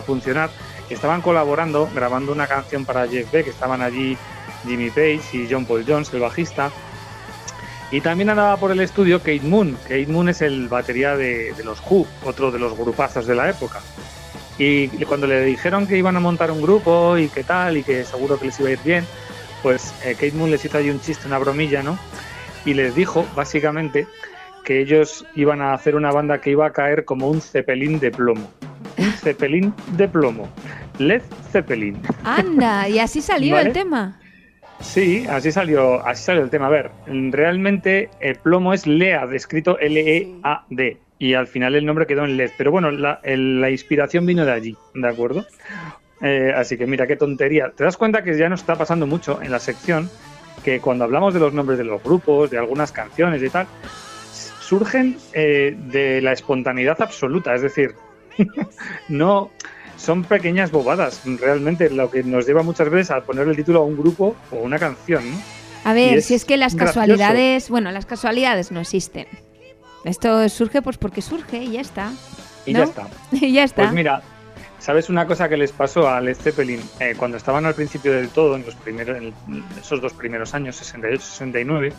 funcionar. Estaban colaborando, grabando una canción para Jeff Beck. Estaban allí Jimmy Page y John Paul Jones, el bajista. Y también andaba por el estudio Keith Moon. Keith Moon es el batería de los Who, otro de los grupazos de la época. Y cuando le dijeron que iban a montar un grupo y qué tal, y que seguro que les iba a ir bien, pues Keith Moon les hizo ahí un chiste, una bromilla, ¿no? Y les dijo, básicamente, que ellos iban a hacer una banda que iba a caer como un cepelín de plomo. Un cepelín de plomo. Led Zeppelin. Anda, y así salió ¿vale? el tema. Sí, así salió el tema. A ver, realmente el plomo es Lead, escrito L-E-A-D, y al final el nombre quedó en Led. Pero bueno, la inspiración vino de allí, ¿de acuerdo? Así que mira, qué tontería. Te das cuenta que ya nos está pasando mucho en la sección, que cuando hablamos de los nombres de los grupos, de algunas canciones y tal, surgen de la espontaneidad absoluta, es decir, no son pequeñas bobadas, realmente lo que nos lleva muchas veces a poner el título a un grupo o a una canción, ¿no? A ver, si es que las casualidades, bueno, las casualidades no existen. Esto surge pues porque surge y ya está. Y ¿no? ya está. Y ya está. Pues mira, ¿sabes una cosa que les pasó a Led Zeppelin? Cuando estaban al principio del todo, en esos dos primeros años, 68, 69,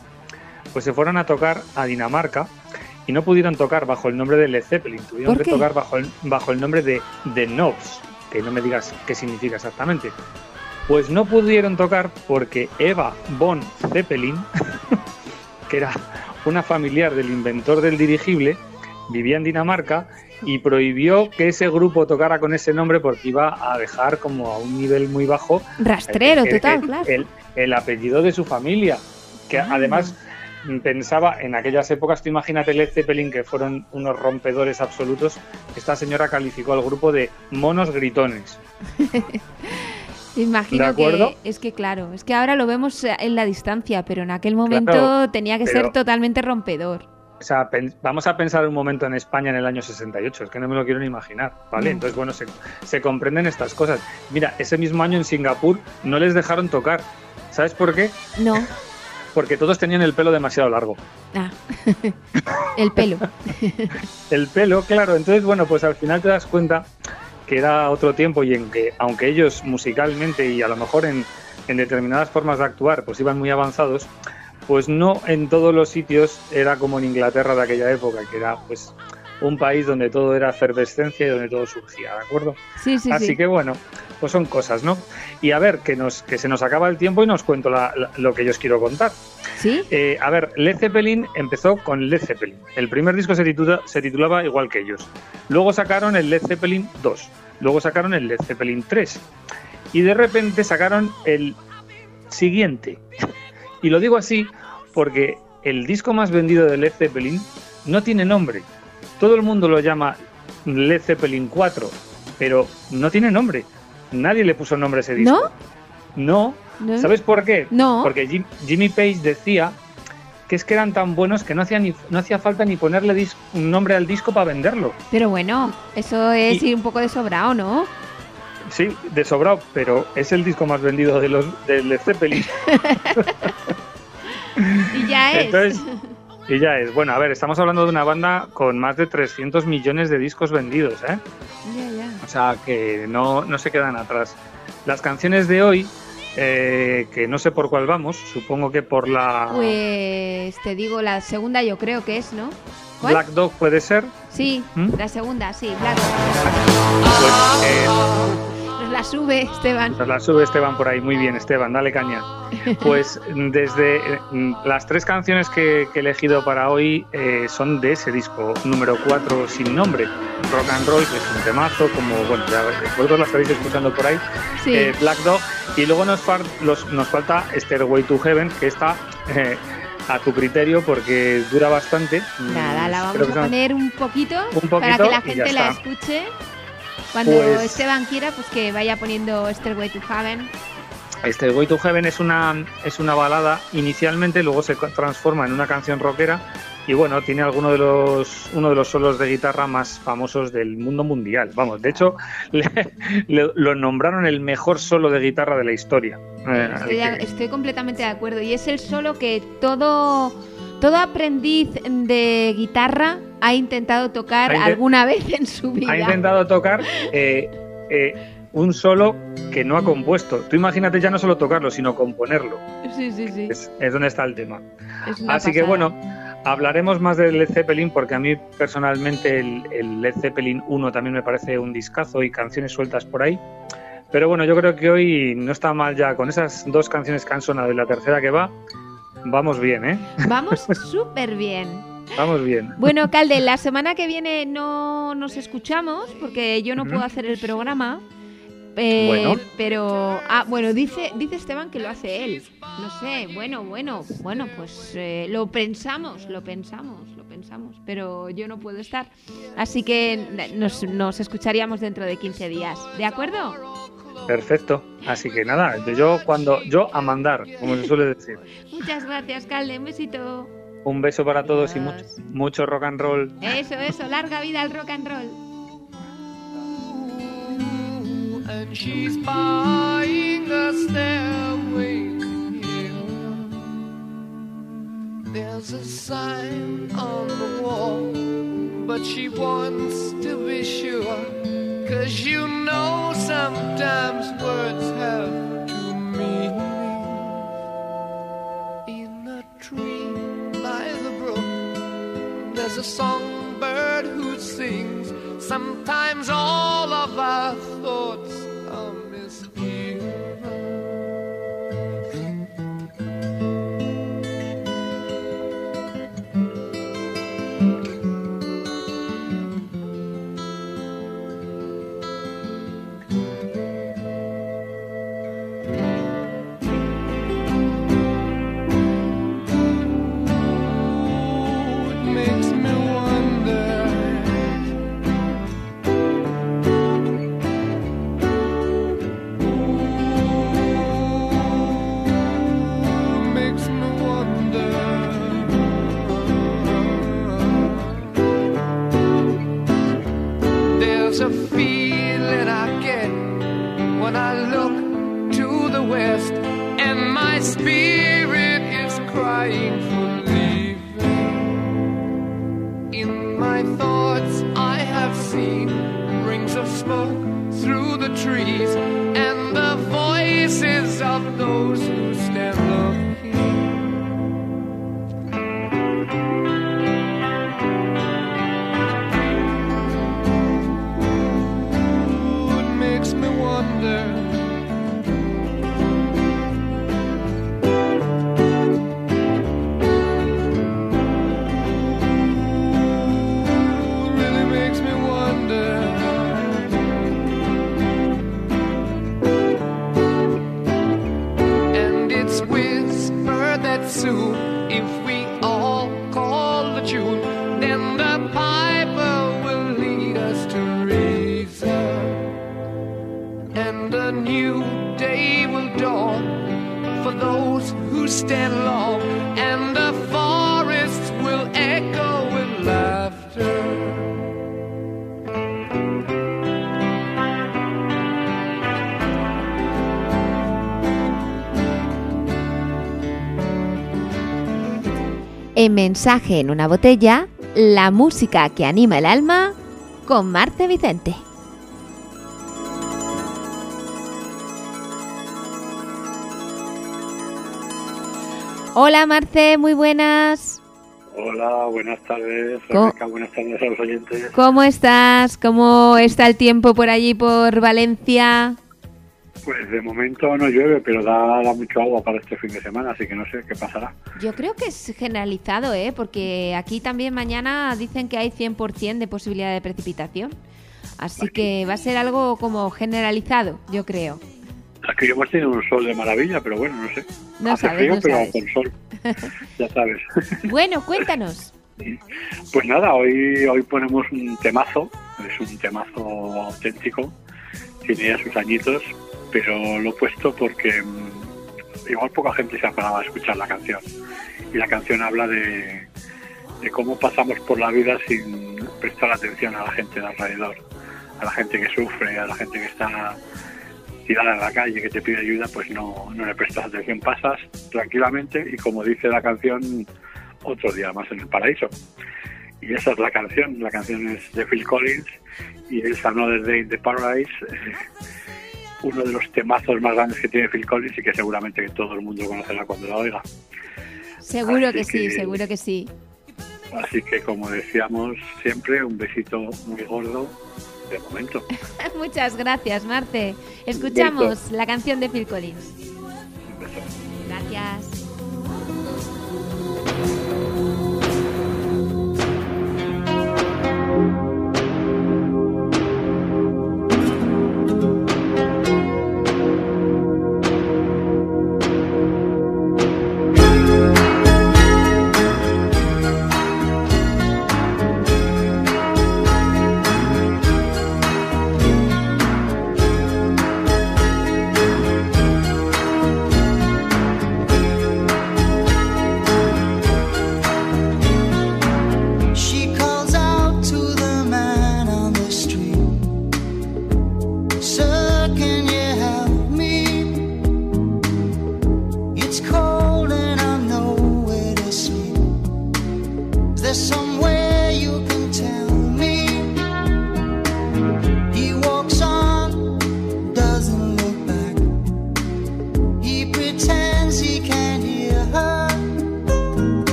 pues se fueron a tocar a Dinamarca. Y no pudieron tocar bajo el nombre de Led Zeppelin, tuvieron que tocar bajo el nombre de The Knobs, que no me digas qué significa exactamente. Pues no pudieron tocar porque Eva von Zeppelin, que era una familiar del inventor del dirigible, vivía en Dinamarca y prohibió que ese grupo tocara con ese nombre porque iba a dejar como a un nivel muy bajo. Rastrero total, claro. El apellido de su familia, que además pensaba en aquellas épocas, tú imagínate Led Zeppelin, que fueron unos rompedores absolutos. Esta señora calificó al grupo de monos gritones. Imagino que claro, es que ahora lo vemos en la distancia, pero en aquel momento claro, tenía que ser totalmente rompedor. O sea, vamos a pensar un momento en España en el año 68, es que no me lo quiero ni imaginar, ¿vale? Entonces, bueno, se comprenden estas cosas. Mira, ese mismo año en Singapur no les dejaron tocar. ¿Sabes por qué? No. Porque todos tenían el pelo demasiado largo. Ah, el pelo. El pelo, claro. Entonces, bueno, pues al final te das cuenta que era otro tiempo y en que, aunque ellos musicalmente y a lo mejor en determinadas formas de actuar, pues iban muy avanzados, pues no en todos los sitios era como en Inglaterra de aquella época, que era pues un país donde todo era efervescencia y donde todo surgía, ¿de acuerdo? Sí, sí. Así sí. Que bueno, pues son cosas, ¿no? Y a ver, que se nos acaba el tiempo y nos cuento lo que yo os quiero contar. Sí. A ver, Led Zeppelin empezó con Led Zeppelin. El primer disco se titulaba igual que ellos. Luego sacaron el Led Zeppelin 2. Luego sacaron el Led Zeppelin 3. Y de repente sacaron el siguiente. Y lo digo así porque el disco más vendido de Led Zeppelin no tiene nombre. Todo el mundo lo llama Led Zeppelin 4, pero no tiene nombre. Nadie le puso nombre a ese disco. ¿No? No. ¿Sabes por qué? No. Porque Jimmy Page decía que es que eran tan buenos que no hacía falta ni ponerle un nombre al disco para venderlo. Pero bueno, eso es ir un poco de sobrado, ¿no? Sí, de sobrado, pero es el disco más vendido de Led Zeppelin. Y ya es. Entonces, y ya es. Bueno, a ver, estamos hablando de una banda con más de 300 millones de discos vendidos, ¿eh? Yeah, yeah. O sea, que no se quedan atrás. Las canciones de hoy, que no sé por cuál vamos, supongo que por la... Pues te digo, la segunda yo creo que es, ¿no? ¿Cuál? Black Dog puede ser. Sí, la segunda, sí, Black Dog. Pues, nos la sube Esteban. Nos la sube Esteban por ahí, muy bien Esteban, dale caña. Pues desde las tres canciones que he elegido para hoy son de ese disco número 4 sin nombre, Rock and Roll, que es un temazo, como bueno, ya vosotros la estaréis escuchando por ahí, sí. Black Dog, y luego nos falta Stairway to Heaven, que está a tu criterio porque dura bastante. Nada, la vamos a poner un poquito para que la gente la escuche. Cuando pues, Esteban quiera, pues que vaya poniendo Stairway to Heaven. Stairway to Heaven es una balada inicialmente, luego se transforma en una canción rockera y bueno, tiene uno de los solos de guitarra más famosos del mundo mundial. Vamos, de hecho, lo nombraron el mejor solo de guitarra de la historia. Estoy completamente de acuerdo y es el solo que todo aprendiz de guitarra ha intentado tocar alguna vez en su vida. Ha intentado tocar un solo que no ha compuesto. Tú imagínate ya no solo tocarlo, sino componerlo. Sí, sí, sí. Es donde está el tema. Así pasada. Que bueno, hablaremos más del Led Zeppelin porque a mí personalmente el Led Zeppelin 1 también me parece un discazo y canciones sueltas por ahí. Pero bueno, yo creo que hoy no está mal ya con esas dos canciones que han sonado y la tercera que va. Vamos bien, ¿eh? Vamos súper bien. Vamos bien. Bueno, Calde, la semana que viene no nos escuchamos porque yo no puedo hacer el programa. Bueno. Pero... Ah, bueno, dice Esteban que lo hace él. No sé, bueno, pues lo pensamos. Pero yo no puedo estar. Así que nos escucharíamos dentro de 15 días. ¿De acuerdo? Perfecto. Así que nada, yo a mandar, como se suele decir. Muchas gracias, Calde. Un besito. Un beso para todos y mucho, mucho rock and roll. Eso. Larga vida al rock and roll. And she's buying a stairway here. There's a sign on the wall, but she wants to be sure. 'Cause you know sometimes words have to mean. In a tree by the brook, there's a songbird who sings. Sometimes all of our thoughts are misgiven. the feeling I get when I look to the west, and my spirit is crying for leaving. In my thoughts I have seen rings of smoke through the trees, and the voices of those who stand looking. Soon, if we all call the tune, then the piper will lead us to reason, and a new day will dawn for those who stand long, and the forests will echo with laughter. En Mensaje en una botella, la música que anima el alma, con Marce Vicente. Hola Marce, muy buenas. Hola, buenas tardes. Rebeca, buenas tardes a los oyentes. ¿Cómo estás? ¿Cómo está el tiempo por allí, por Valencia? Pues de momento no llueve, pero da mucho agua para este fin de semana, así que no sé qué pasará. Yo creo que es generalizado, porque aquí también mañana dicen que hay 100% de posibilidad de precipitación. Así aquí, que va a ser algo como generalizado, yo creo. Aquí hemos tenido un sol de maravilla, pero bueno, no sé. No hace sabes, frío, no pero sabes. Con sol, ya sabes. Bueno, cuéntanos. Pues nada, hoy ponemos un temazo, es un temazo auténtico, tiene ya sus añitos, pero lo he puesto porque igual poca gente se ha parado a escuchar la canción. Y la canción habla de cómo pasamos por la vida sin prestar atención a la gente de alrededor, a la gente que sufre, a la gente que está tirada en la calle, que te pide ayuda, pues no le prestas atención, pasas tranquilamente y, como dice la canción, otro día más en el paraíso. Y esa es la canción. La canción es de Phil Collins y es Another Day in the Paradise, uno de los temazos más grandes que tiene Phil Collins y que seguramente que todo el mundo conocerá cuando la oiga. Seguro que sí. Así que, como decíamos siempre, un besito muy gordo de momento. Muchas gracias, Marce. Escuchamos la canción de Phil Collins. Un beso. Gracias.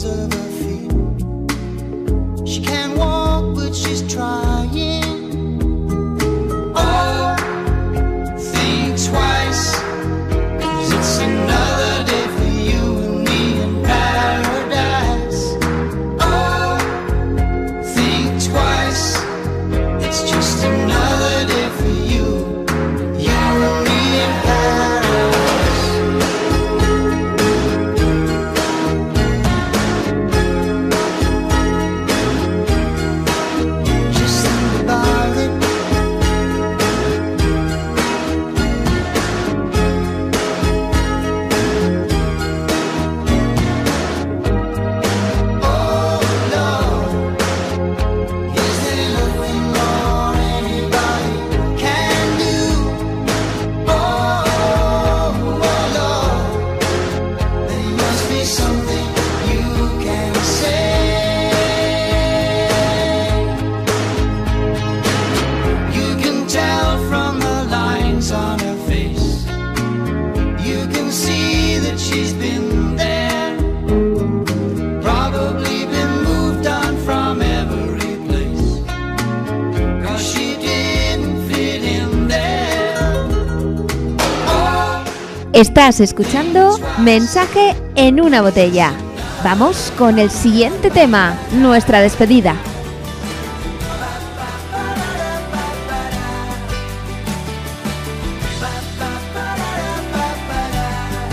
soles of her feet. She can't walk, but she's trying. Oh, think twice, 'cause it's another day for you and me in paradise. Oh, think twice, it's just another day for you, you and me in paradise. Estás escuchando Mensaje en una botella. Vamos con el siguiente tema, nuestra despedida.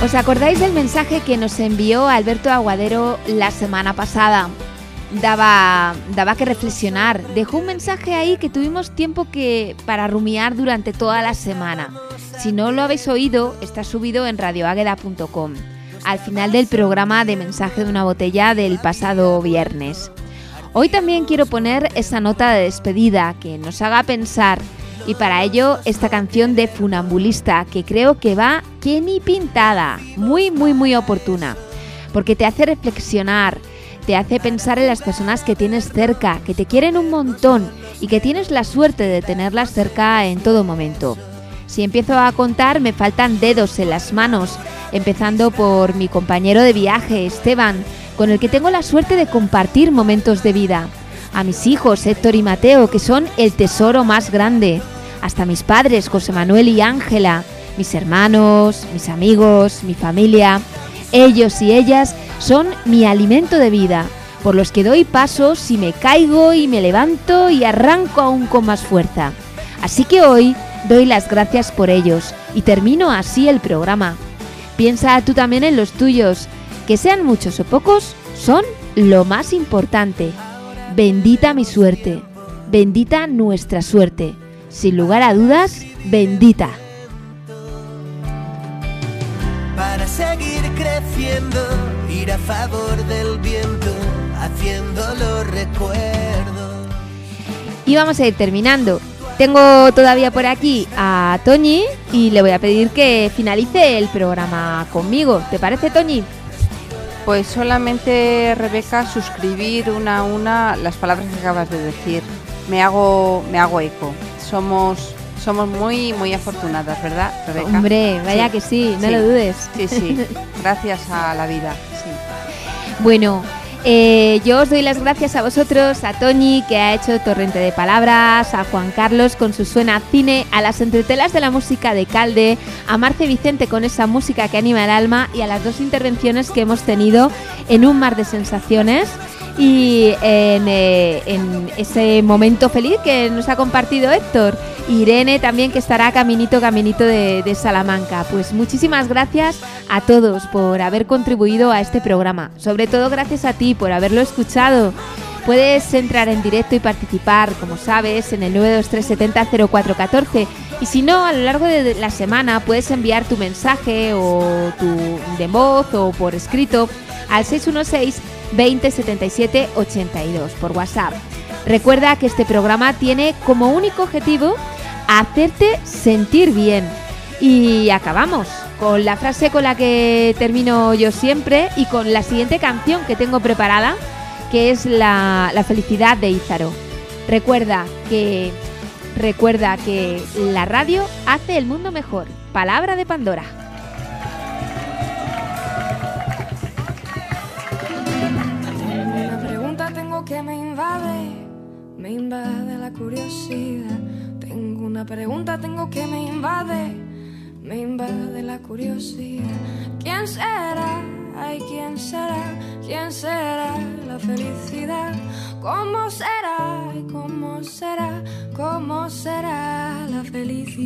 ¿Os acordáis del mensaje que nos envió Alberto Aguadero la semana pasada? Daba que reflexionar. Dejó un mensaje ahí que tuvimos tiempo para rumiar durante toda la semana. Si no lo habéis oído, está subido en radioágueda.com, al final del programa de Mensaje de una botella del pasado viernes. Hoy también quiero poner esa nota de despedida que nos haga pensar, y para ello esta canción de Funambulista, que creo que va que ni pintada, muy, muy, muy oportuna, porque te hace reflexionar, te hace pensar en las personas que tienes cerca, que te quieren un montón y que tienes la suerte de tenerlas cerca en todo momento. Si empiezo a contar, me faltan dedos en las manos, empezando por mi compañero de viaje, Esteban, con el que tengo la suerte de compartir momentos de vida. A mis hijos, Héctor y Mateo, que son el tesoro más grande. Hasta mis padres, José Manuel y Ángela. Mis hermanos, mis amigos, mi familia. Ellos y ellas son mi alimento de vida, por los que doy pasos y me caigo y me levanto y arranco aún con más fuerza. Así que hoy doy las gracias por ellos y termino así el programa. Piensa tú también en los tuyos, que sean muchos o pocos, son lo más importante. Bendita mi suerte, bendita nuestra suerte, sin lugar a dudas, bendita. Para seguir creciendo, ir a favor del viento, haciendo los recuerdos. Y vamos a ir terminando. Tengo todavía por aquí a Toñi y le voy a pedir que finalice el programa conmigo. ¿Te parece, Toñi? Pues solamente, Rebeca, suscribir una a una las palabras que acabas de decir. Me hago eco. Somos muy, muy afortunadas, ¿verdad, Rebeca? Hombre, vaya sí. Que sí, no sí. Lo dudes. Sí, sí, gracias a la vida. Sí. Bueno. Yo os doy las gracias a vosotros, a Toñi, que ha hecho Torrente de Palabras, a Juan Carlos con su Suena Cine, a las entretelas de la música de Calde, a Marce Vicente con esa música que anima el alma y a las dos intervenciones que hemos tenido en un mar de sensaciones y en ese momento feliz que nos ha compartido Héctor. Irene también, que estará caminito de Salamanca. Pues muchísimas gracias a todos por haber contribuido a este programa. Sobre todo gracias a ti por haberlo escuchado. Puedes entrar en directo y participar, como sabes, en el 923700414. Y si no, a lo largo de la semana puedes enviar tu mensaje o tu de voz o por escrito al 616 20 77 82 por WhatsApp. Recuerda que este programa tiene como único objetivo hacerte sentir bien. Y acabamos con la frase con la que termino yo siempre y con la siguiente canción que tengo preparada, que es la felicidad de Ízaro. Recuerda que la radio hace el mundo mejor. Palabra de Pandora. me invade la curiosidad. Tengo una pregunta, tengo que me invade la curiosidad. ¿Quién será? Ay, ¿quién será? ¿Quién será la felicidad? ¿Cómo será? Ay, ¿cómo será? ¿Cómo será la felicidad?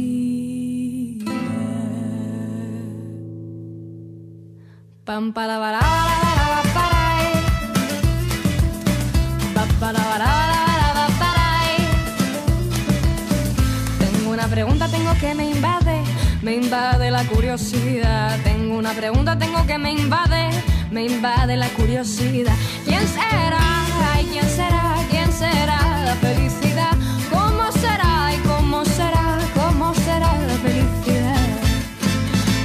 Pam, para, para, para, para. Pregunta tengo que me invade la curiosidad. Tengo una pregunta, tengo que me invade la curiosidad. ¿Quién será? Ay, ¿quién será? ¿Quién será la felicidad? ¿Cómo será? Ay, ¿cómo será? ¿Cómo será la felicidad?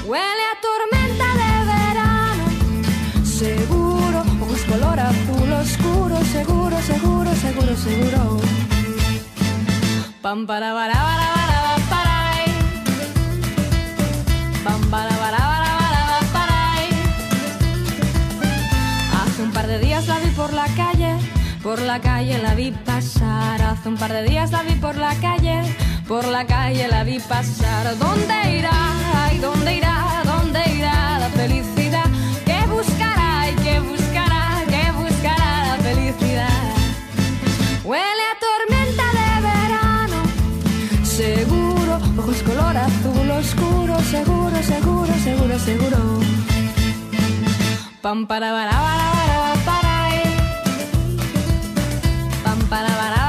Huele a tormenta de verano, seguro, ojos color azul oscuro, seguro, seguro, seguro, seguro. Pam, para, para, para, para. Hace un par de días la vi por la calle la vi pasar. Hace un par de días la vi por la calle la vi pasar. ¿Dónde irá? Ay, ¿dónde irá? ¿Dónde irá la felicidad? ¿Qué buscará? ¿Y qué buscará? ¿Qué buscará la felicidad? Huele a tormenta de verano, seguro, ojos color azul oscuro, seguro, seguro, seguro, seguro. Pam, para, para, para, para, para. Pam, para, para, para, para, para.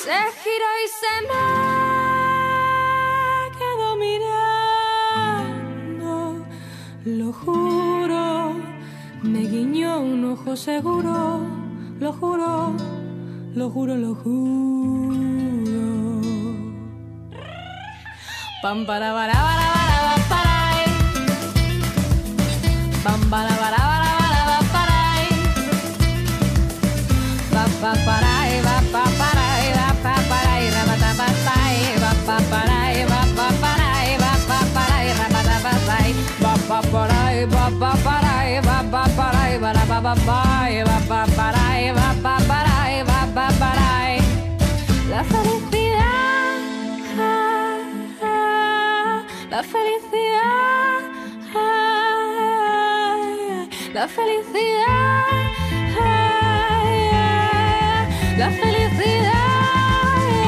Se giró y se me quedó mirando, lo juro. Me guiñó un ojo seguro, lo juro, lo juro, lo juro. Pam, para, para, para, para. Pam, para, para, para, para. Pa, pa, para, va, pa, para, va, pa, para, va, pa, pa, para, va, pa, para, va, pa, para, va, pa, para, va, pa, para, va, pa, para. Va para va para la felicidad, la felicidad, la felicidad, la felicidad.